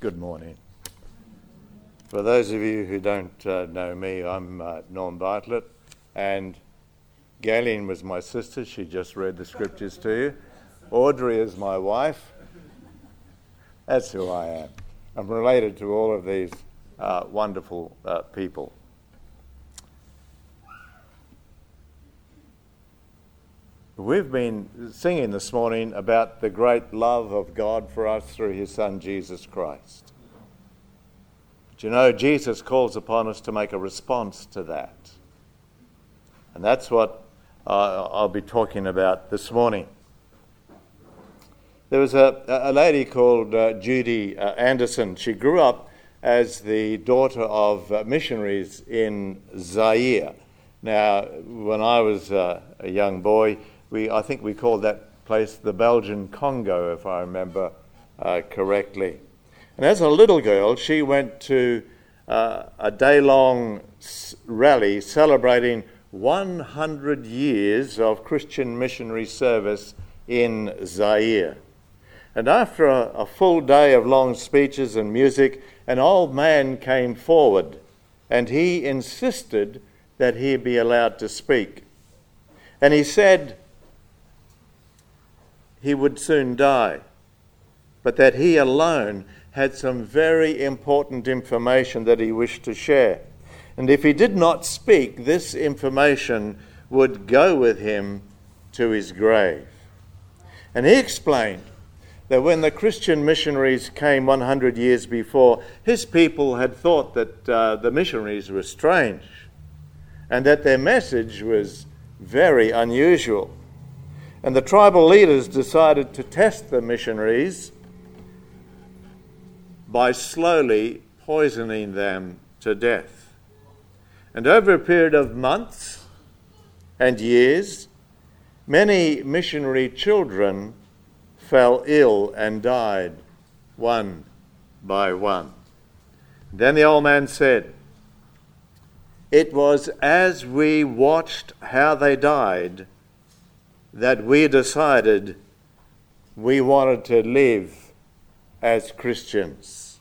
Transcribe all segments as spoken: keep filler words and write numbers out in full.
Good morning. For those of you who don't uh, know me, I'm uh, Norm Bartlett, and Galene was my sister. She just read the scriptures to you. Audrey is my wife. That's who I am. I'm related to all of these uh, wonderful uh, people. We've been singing this morning about the great love of God for us through his Son, Jesus Christ. But you know, Jesus calls upon us to make a response to that. And that's what uh, I'll be talking about this morning. There was a, a lady called uh, Judy uh, Anderson. She grew up as the daughter of uh, missionaries in Zaire. Now, when I was uh, a young boy, We, I think we called that place the Belgian Congo, if I remember uh, correctly. And as a little girl, she went to uh, a day-long rally celebrating one hundred years of Christian missionary service in Zaire. And after a, a full day of long speeches and music, an old man came forward, and he insisted that he be allowed to speak. And he said he would soon die, but that he alone had some very important information that he wished to share. And if he did not speak, this information would go with him to his grave. And he explained that when the Christian missionaries came one hundred years before, his people had thought that uh, the missionaries were strange and that their message was very unusual. And the tribal leaders decided to test the missionaries by slowly poisoning them to death. And over a period of months and years, many missionary children fell ill and died one by one. Then the old man said, "It was as we watched how they died that we decided we wanted to live as Christians."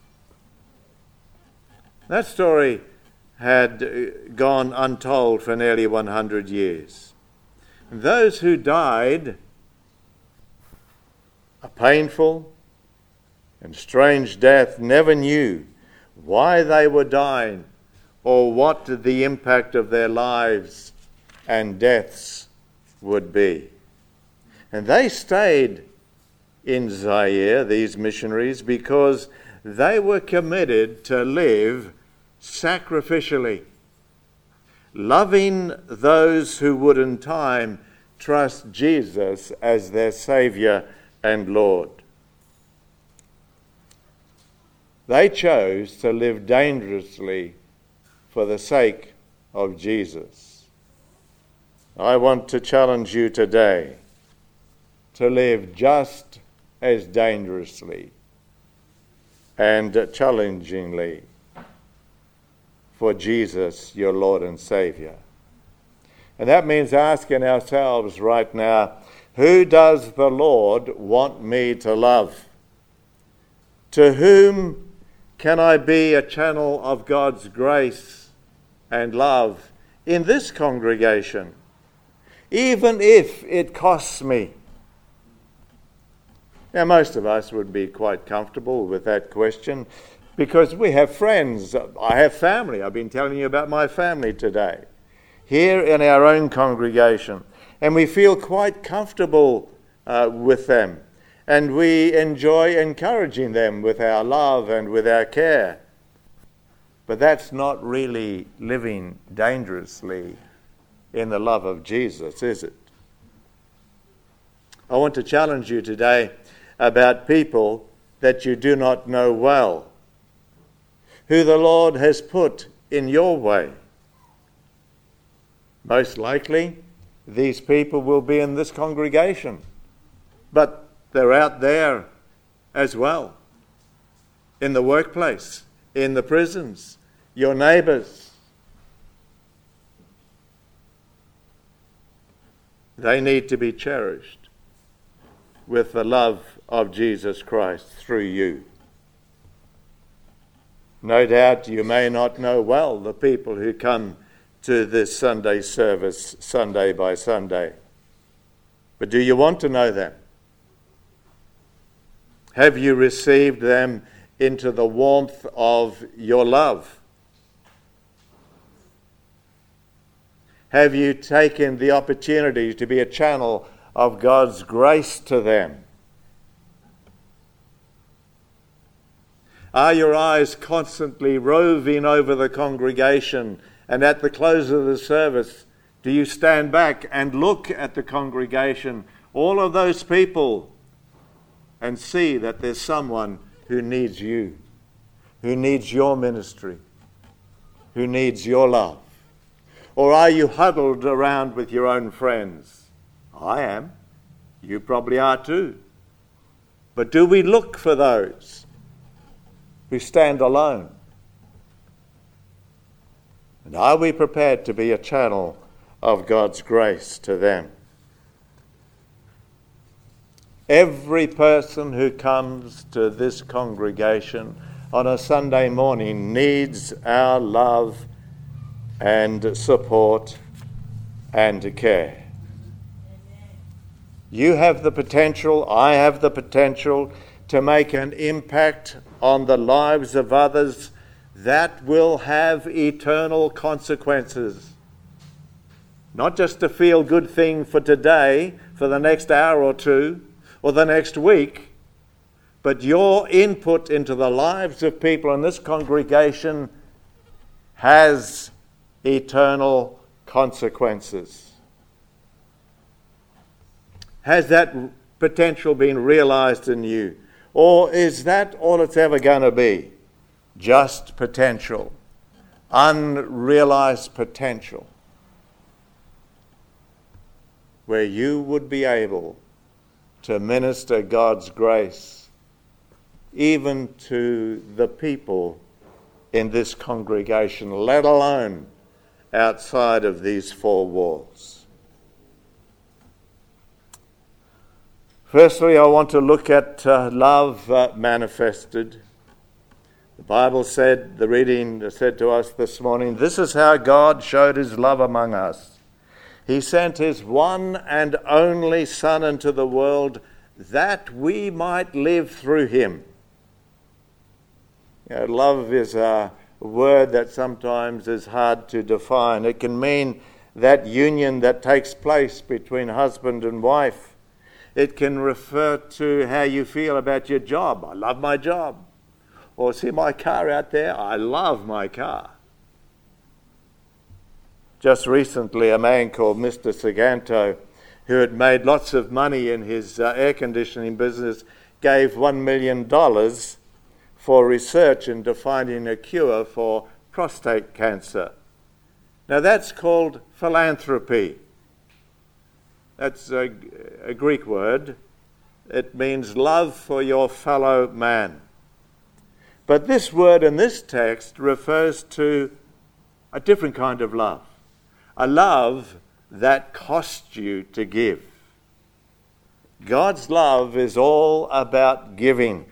That story had gone untold for nearly one hundred years. And those who died a painful and strange death never knew why they were dying or what the impact of their lives and deaths would be. And they stayed in Zaire, these missionaries, because they were committed to live sacrificially, loving those who would in time trust Jesus as their Saviour and Lord. They chose to live dangerously for the sake of Jesus. I want to challenge you today to live just as dangerously and challengingly for Jesus, your Lord and Saviour. And that means asking ourselves right now, who does the Lord want me to love? To whom can I be a channel of God's grace and love in this congregation, even if it costs me? Now, most of us would be quite comfortable with that question because we have friends. I have family. I've been telling you about my family today here in our own congregation. And we feel quite comfortable uh, with them. And we enjoy encouraging them with our love and with our care. But that's not really living dangerously in the love of Jesus, is it? I want to challenge you today about people that you do not know well, who the Lord has put in your way. Most likely, these people will be in this congregation, but they're out there as well, in the workplace, in the prisons, your neighbours. They need to be cherished with the love of Jesus Christ through you. No doubt you may not know well the people who come to this Sunday service Sunday by Sunday. But do you want to know them? Have you received them into the warmth of your love? Have you taken the opportunity to be a channel of God's grace to them? Are your eyes constantly roving over the congregation, and at the close of the service, do you stand back and look at the congregation, all of those people, and see that there's someone who needs you, who needs your ministry, who needs your love? Or are you huddled around with your own friends? I am. You probably are too. But do we look for those who stand alone? And are we prepared to be a channel of God's grace to them? Every person who comes to this congregation on a Sunday morning needs our love and support and care. You have the potential, I have the potential to make an impact on the lives of others that will have eternal consequences. Not just a feel-good thing for today, for the next hour or two, or the next week, but your input into the lives of people in this congregation has eternal consequences. Has that potential been realized in you? Or is that all it's ever going to be? Just potential. Unrealized potential. Where you would be able to minister God's grace even to the people in this congregation, let alone outside of these four walls. Firstly, I want to look at uh, love uh, manifested. The Bible said, the reading said to us this morning, this is how God showed his love among us. He sent his one and only Son into the world that we might live through him. You know, love is a word that sometimes is hard to define. It can mean that union that takes place between husband and wife. It can refer to how you feel about your job. I love my job. Or see my car out there? I love my car. Just recently, a man called Mister Seganto, who had made lots of money in his uh, air conditioning business, gave one million dollars for research into finding a cure for prostate cancer. Now that's called philanthropy. That's a, a Greek word. It means love for your fellow man. But this word in this text refers to a different kind of love. A love that costs you to give. God's love is all about giving.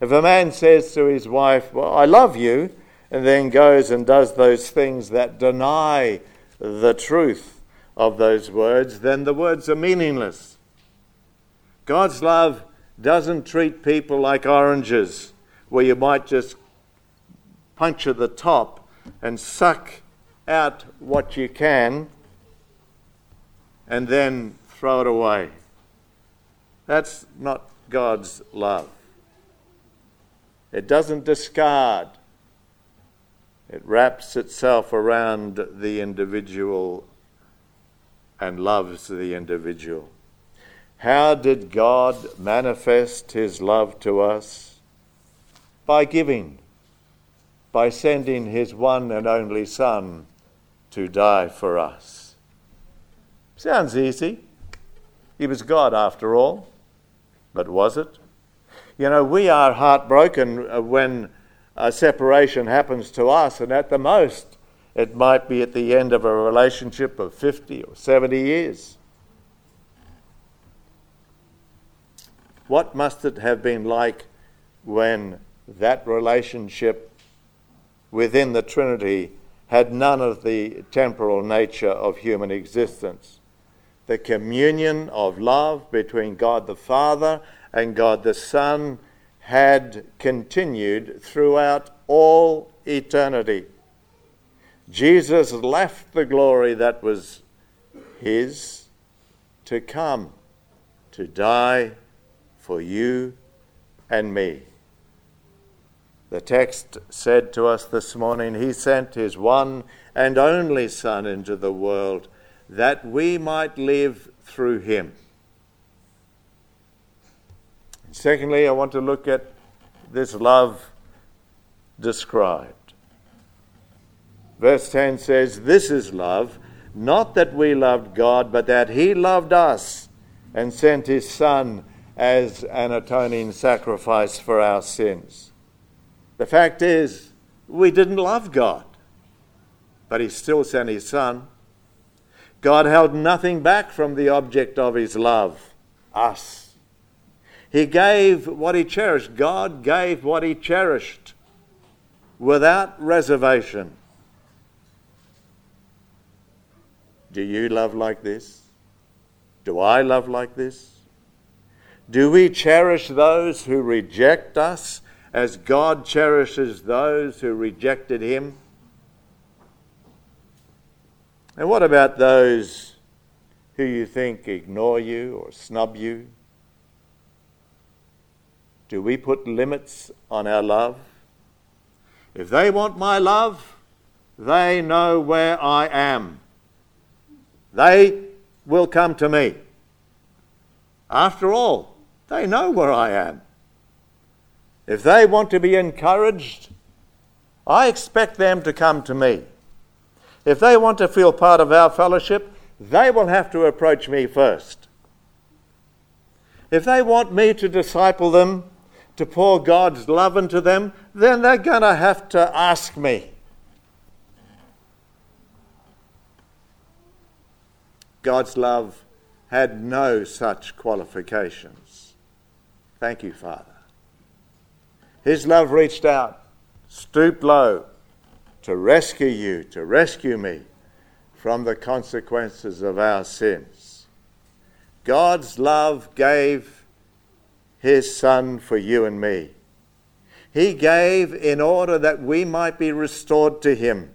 If a man says to his wife, well, I love you, and then goes and does those things that deny the truth of those words, then the words are meaningless. God's love doesn't treat people like oranges, where you might just puncture the top and suck out what you can and then throw it away. That's not God's love. It doesn't discard. It wraps itself around the individual and loves the individual. How did God manifest his love to us? By giving, by sending his one and only Son to die for us. Sounds easy. He was God after all, but was it? You know, we are heartbroken when a separation happens to us, and at the most, it might be at the end of a relationship of fifty or seventy years. What must it have been like when that relationship within the Trinity had none of the temporal nature of human existence. The communion of love between God the Father and God the Son had continued throughout all eternity. Jesus left the glory that was his to come, to die for you and me. The text said to us this morning, he sent his one and only Son into the world that we might live through him. Secondly, I want to look at this love described. Verse ten says, this is love, not that we loved God, but that he loved us and sent his Son as an atoning sacrifice for our sins. The fact is, we didn't love God, but he still sent his Son. God held nothing back from the object of his love, us. He gave what he cherished. God gave what he cherished without reservation. Do you love like this? Do I love like this? Do we cherish those who reject us as God cherishes those who rejected him? And what about those who you think ignore you or snub you? Do we put limits on our love? If they want my love, they know where I am. They will come to me. After all, they know where I am. If they want to be encouraged, I expect them to come to me. If they want to feel part of our fellowship, they will have to approach me first. If they want me to disciple them, to pour God's love into them, then they're going to have to ask me. God's love had no such qualifications. Thank you, Father. His love reached out, stooped low, to rescue you, to rescue me from the consequences of our sins. God's love gave his Son for you and me. He gave in order that we might be restored to him.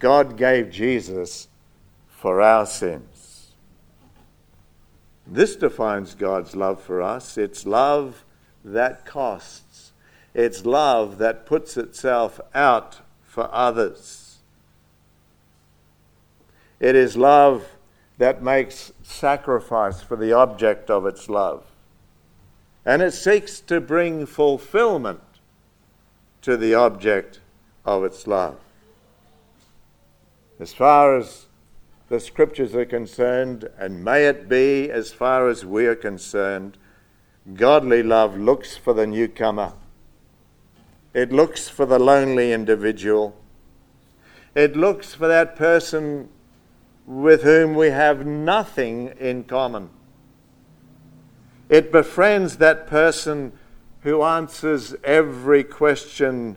God gave Jesus for our sins. This defines God's love for us. It's love that costs. It's love that puts itself out for others. It is love that makes sacrifice for the object of its love. And it seeks to bring fulfillment to the object of its love. As far as the Scriptures are concerned, and may it be as far as we are concerned, godly love looks for the newcomer. It looks for the lonely individual. It looks for that person with whom we have nothing in common. It befriends that person who answers every question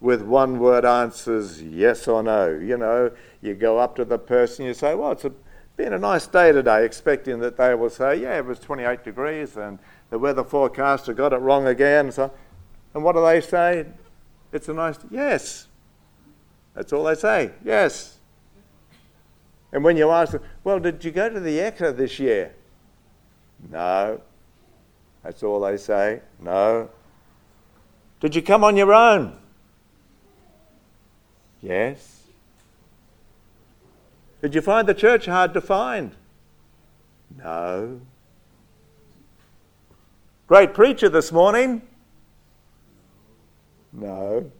with one-word answers, yes or no. You know, you go up to the person, you say, well, it's a, been a nice day today, expecting that they will say, yeah, it was twenty-eight degrees and the weather forecaster got it wrong again. So, and what do they say? It's a nice, yes. That's all they say, yes. And when you ask them, well, did you go to the Ekka this year? No. That's all they say, no. Did you come on your own? Yes. Did you find the church hard to find? No. Great preacher this morning? No.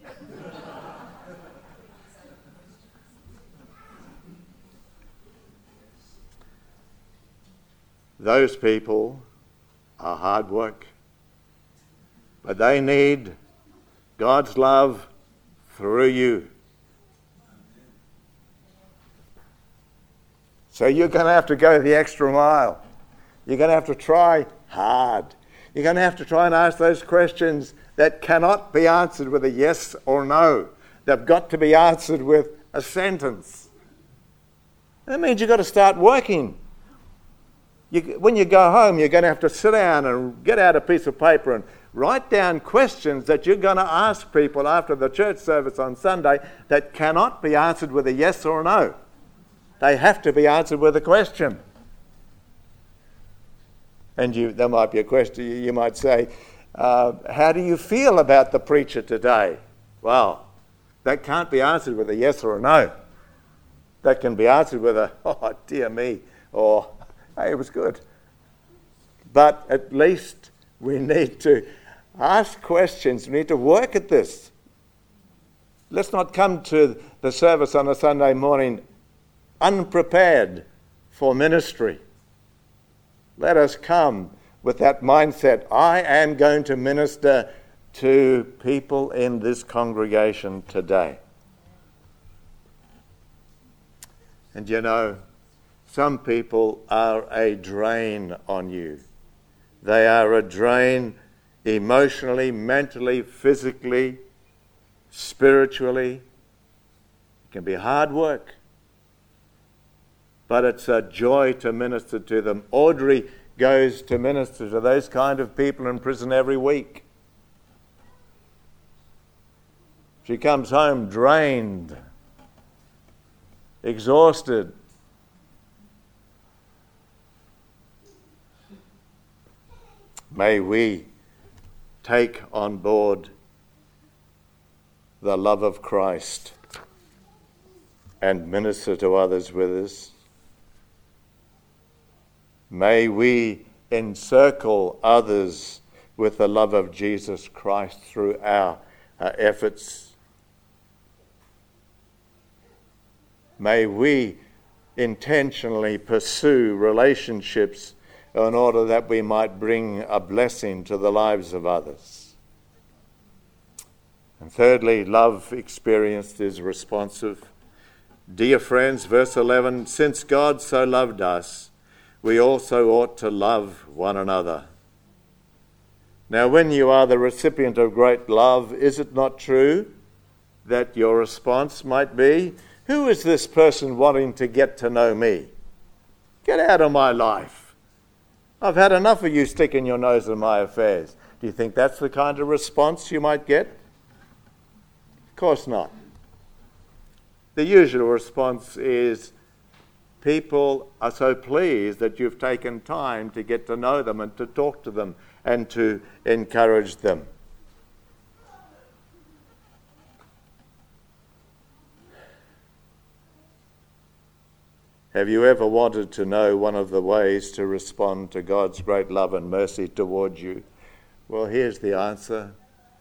Those people are hard work, but they need God's love through you. So you're going to have to go the extra mile. You're going to have to try hard. You're going to have to try and ask those questions that cannot be answered with a yes or no. They've got to be answered with a sentence. That means you've got to start working. You, when you go home, you're going to have to sit down and get out a piece of paper and write down questions that you're going to ask people after the church service on Sunday that cannot be answered with a yes or a no. They have to be answered with a question. And you, there might be a question, you might say, uh, how do you feel about the preacher today? Well, that can't be answered with a yes or a no. That can be answered with a, oh, dear me, or, hey, it was good. But at least we need to ask questions. We need to work at this. Let's not come to the service on a Sunday morning unprepared for ministry. Let us come with that mindset. I am going to minister to people in this congregation today. And you know, some people are a drain on you. They are a drain emotionally, mentally, physically, spiritually. It can be hard work, but it's a joy to minister to them. Audrey goes to minister to those kind of people in prison every week. She comes home drained, exhausted. May we take on board the love of Christ and minister to others with us. May we encircle others with the love of Jesus Christ through our, our efforts. May we intentionally pursue relationships in order that we might bring a blessing to the lives of others. And thirdly, love experienced is responsive. Dear friends, verse eleven, since God so loved us, we also ought to love one another. Now, when you are the recipient of great love, is it not true that your response might be, who is this person wanting to get to know me? Get out of my life. I've had enough of you sticking your nose in my affairs. Do you think that's the kind of response you might get? Of course not. The usual response is, people are so pleased that you've taken time to get to know them and to talk to them and to encourage them. Have you ever wanted to know one of the ways to respond to God's great love and mercy towards you? Well, here's the answer.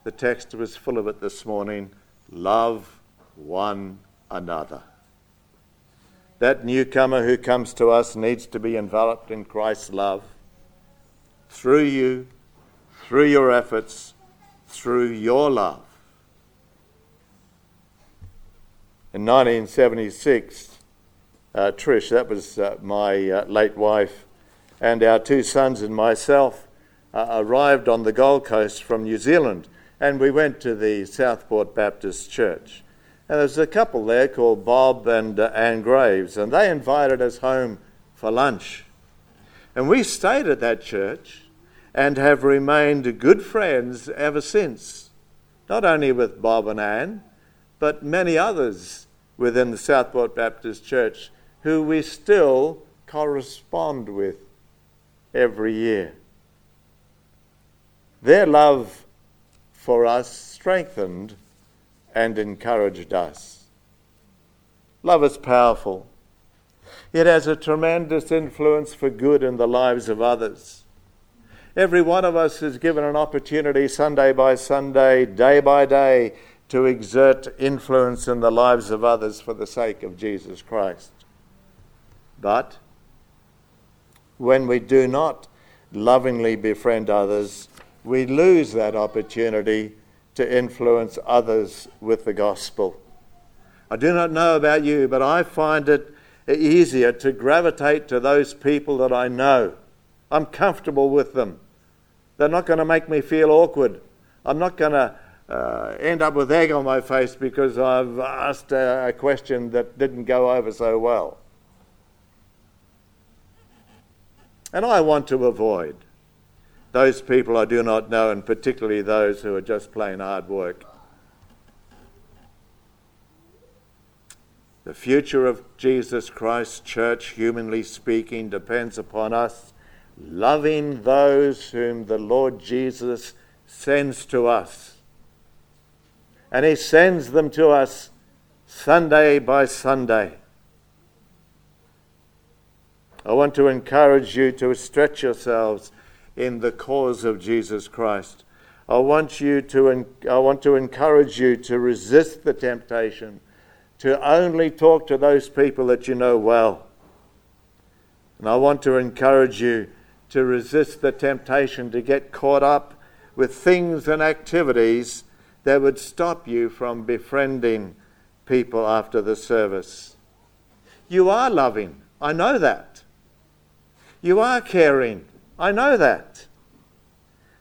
The text was full of it this morning. Love one another. That newcomer who comes to us needs to be enveloped in Christ's love through you, through your efforts, through your love. In nineteen seventy-six, uh, Trish, that was uh, my uh, late wife, and our two sons and myself uh, arrived on the Gold Coast from New Zealand, and we went to the Southport Baptist Church. And there's a couple there called Bob and uh, Anne Graves, and they invited us home for lunch. And we stayed at that church and have remained good friends ever since, not only with Bob and Anne, but many others within the Southport Baptist Church who we still correspond with every year. Their love for us strengthened and encouraged us. Love is powerful. It has a tremendous influence for good in the lives of others. Every one of us is given an opportunity Sunday by Sunday, day by day, to exert influence in the lives of others for the sake of Jesus Christ. But when we do not lovingly befriend others, we lose that opportunity to influence others with the gospel. I do not know about you, but I find it easier to gravitate to those people that I know. I'm comfortable with them. They're not going to make me feel awkward. I'm not going to uh, end up with egg on my face because I've asked a, a question that didn't go over so well. And I want to avoid those people I do not know, and particularly those who are just plain hard work. The future of Jesus Christ's church, humanly speaking, depends upon us loving those whom the Lord Jesus sends to us. And he sends them to us Sunday by Sunday. I want to encourage you to stretch yourselves in the cause of Jesus Christ. I want you to, I want to encourage you to resist the temptation to only talk to those people that you know well. And I want to encourage you to resist the temptation to get caught up with things and activities that would stop you from befriending people after the service. You are loving. I know that. You are caring. I know that.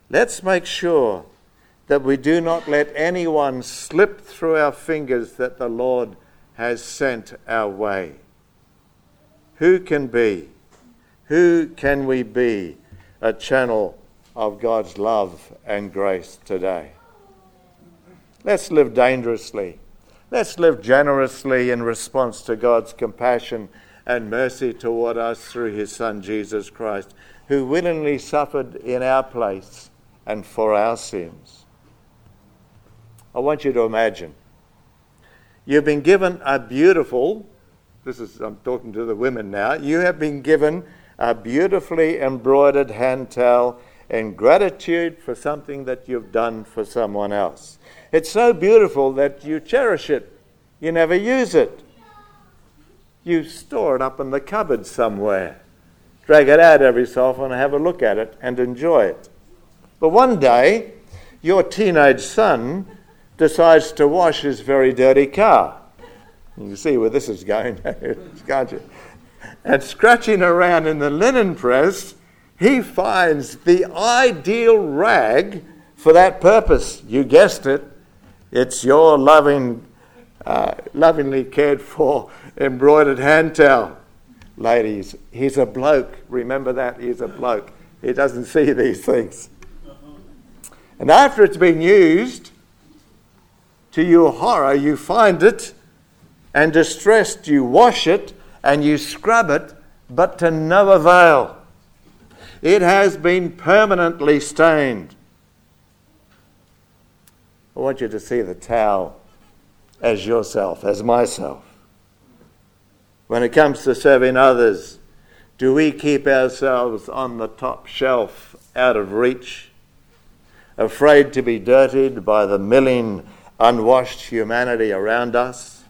Let's make sure that we do not let anyone slip through our fingers that the Lord has sent our way. Who can be, who can we be a channel of God's love and grace today? Let's live dangerously. Let's live generously in response to God's compassion and mercy toward us through his Son Jesus Christ, who willingly suffered in our place and for our sins. I want you to imagine you've been given a beautiful, this is, I'm talking to the women now, you have been given a beautifully embroidered hand towel in gratitude for something that you've done for someone else. It's so beautiful that you cherish it. You never use it. You store it up in the cupboard somewhere, drag it out every so often and have a look at it and enjoy it. But one day, your teenage son decides to wash his very dirty car. You can see where this is going, can't you? And scratching around in the linen press, he finds the ideal rag for that purpose. You guessed it. It's your loving, uh, lovingly cared for embroidered hand towel. Ladies, he's a bloke. Remember that, he's a bloke. He doesn't see these things. And after it's been used, to your horror, you find it, and distressed, you wash it and you scrub it, but to no avail. It has been permanently stained. I want you to see the towel as yourself, as myself. When it comes to serving others, do we keep ourselves on the top shelf, out of reach, afraid to be dirtied by the milling, unwashed humanity around us?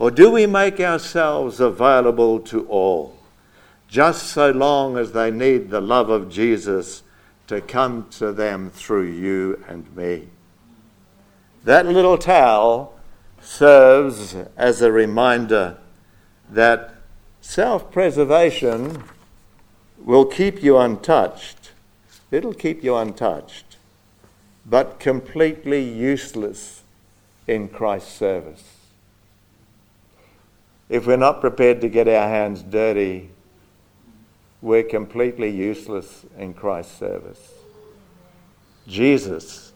Or do we make ourselves available to all, just so long as they need the love of Jesus to come to them through you and me? That little towel serves as a reminder that self-preservation will keep you untouched. It'll keep you untouched, but completely useless in Christ's service. If we're not prepared to get our hands dirty, we're completely useless in Christ's service. Jesus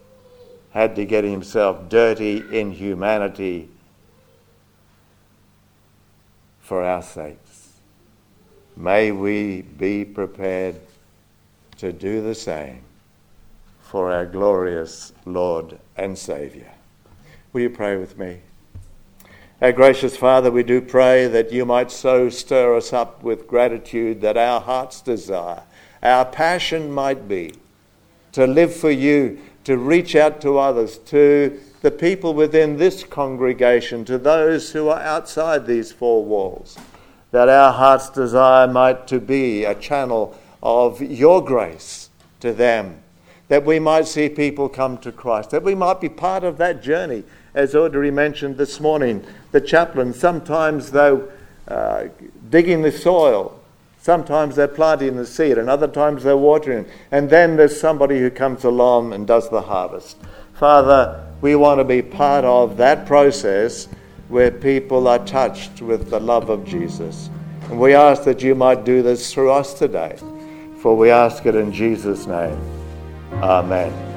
had to get himself dirty in humanity for our sakes. May we be prepared to do the same for our glorious Lord and Saviour. Will you pray with me? Our gracious Father, we do pray that you might so stir us up with gratitude that our heart's desire, our passion might be to live for you, to reach out to others, to the people within this congregation, to those who are outside these four walls, that our heart's desire might to be a channel of your grace to them, that we might see people come to Christ, that we might be part of that journey. As Audrey mentioned this morning, the chaplain, sometimes though uh, digging the soil, Sometimes they're planting the seed and other times they're watering. And then there's somebody who comes along and does the harvest. Father, we want to be part of that process where people are touched with the love of Jesus. And we ask that you might do this through us today. For we ask it in Jesus' name. Amen.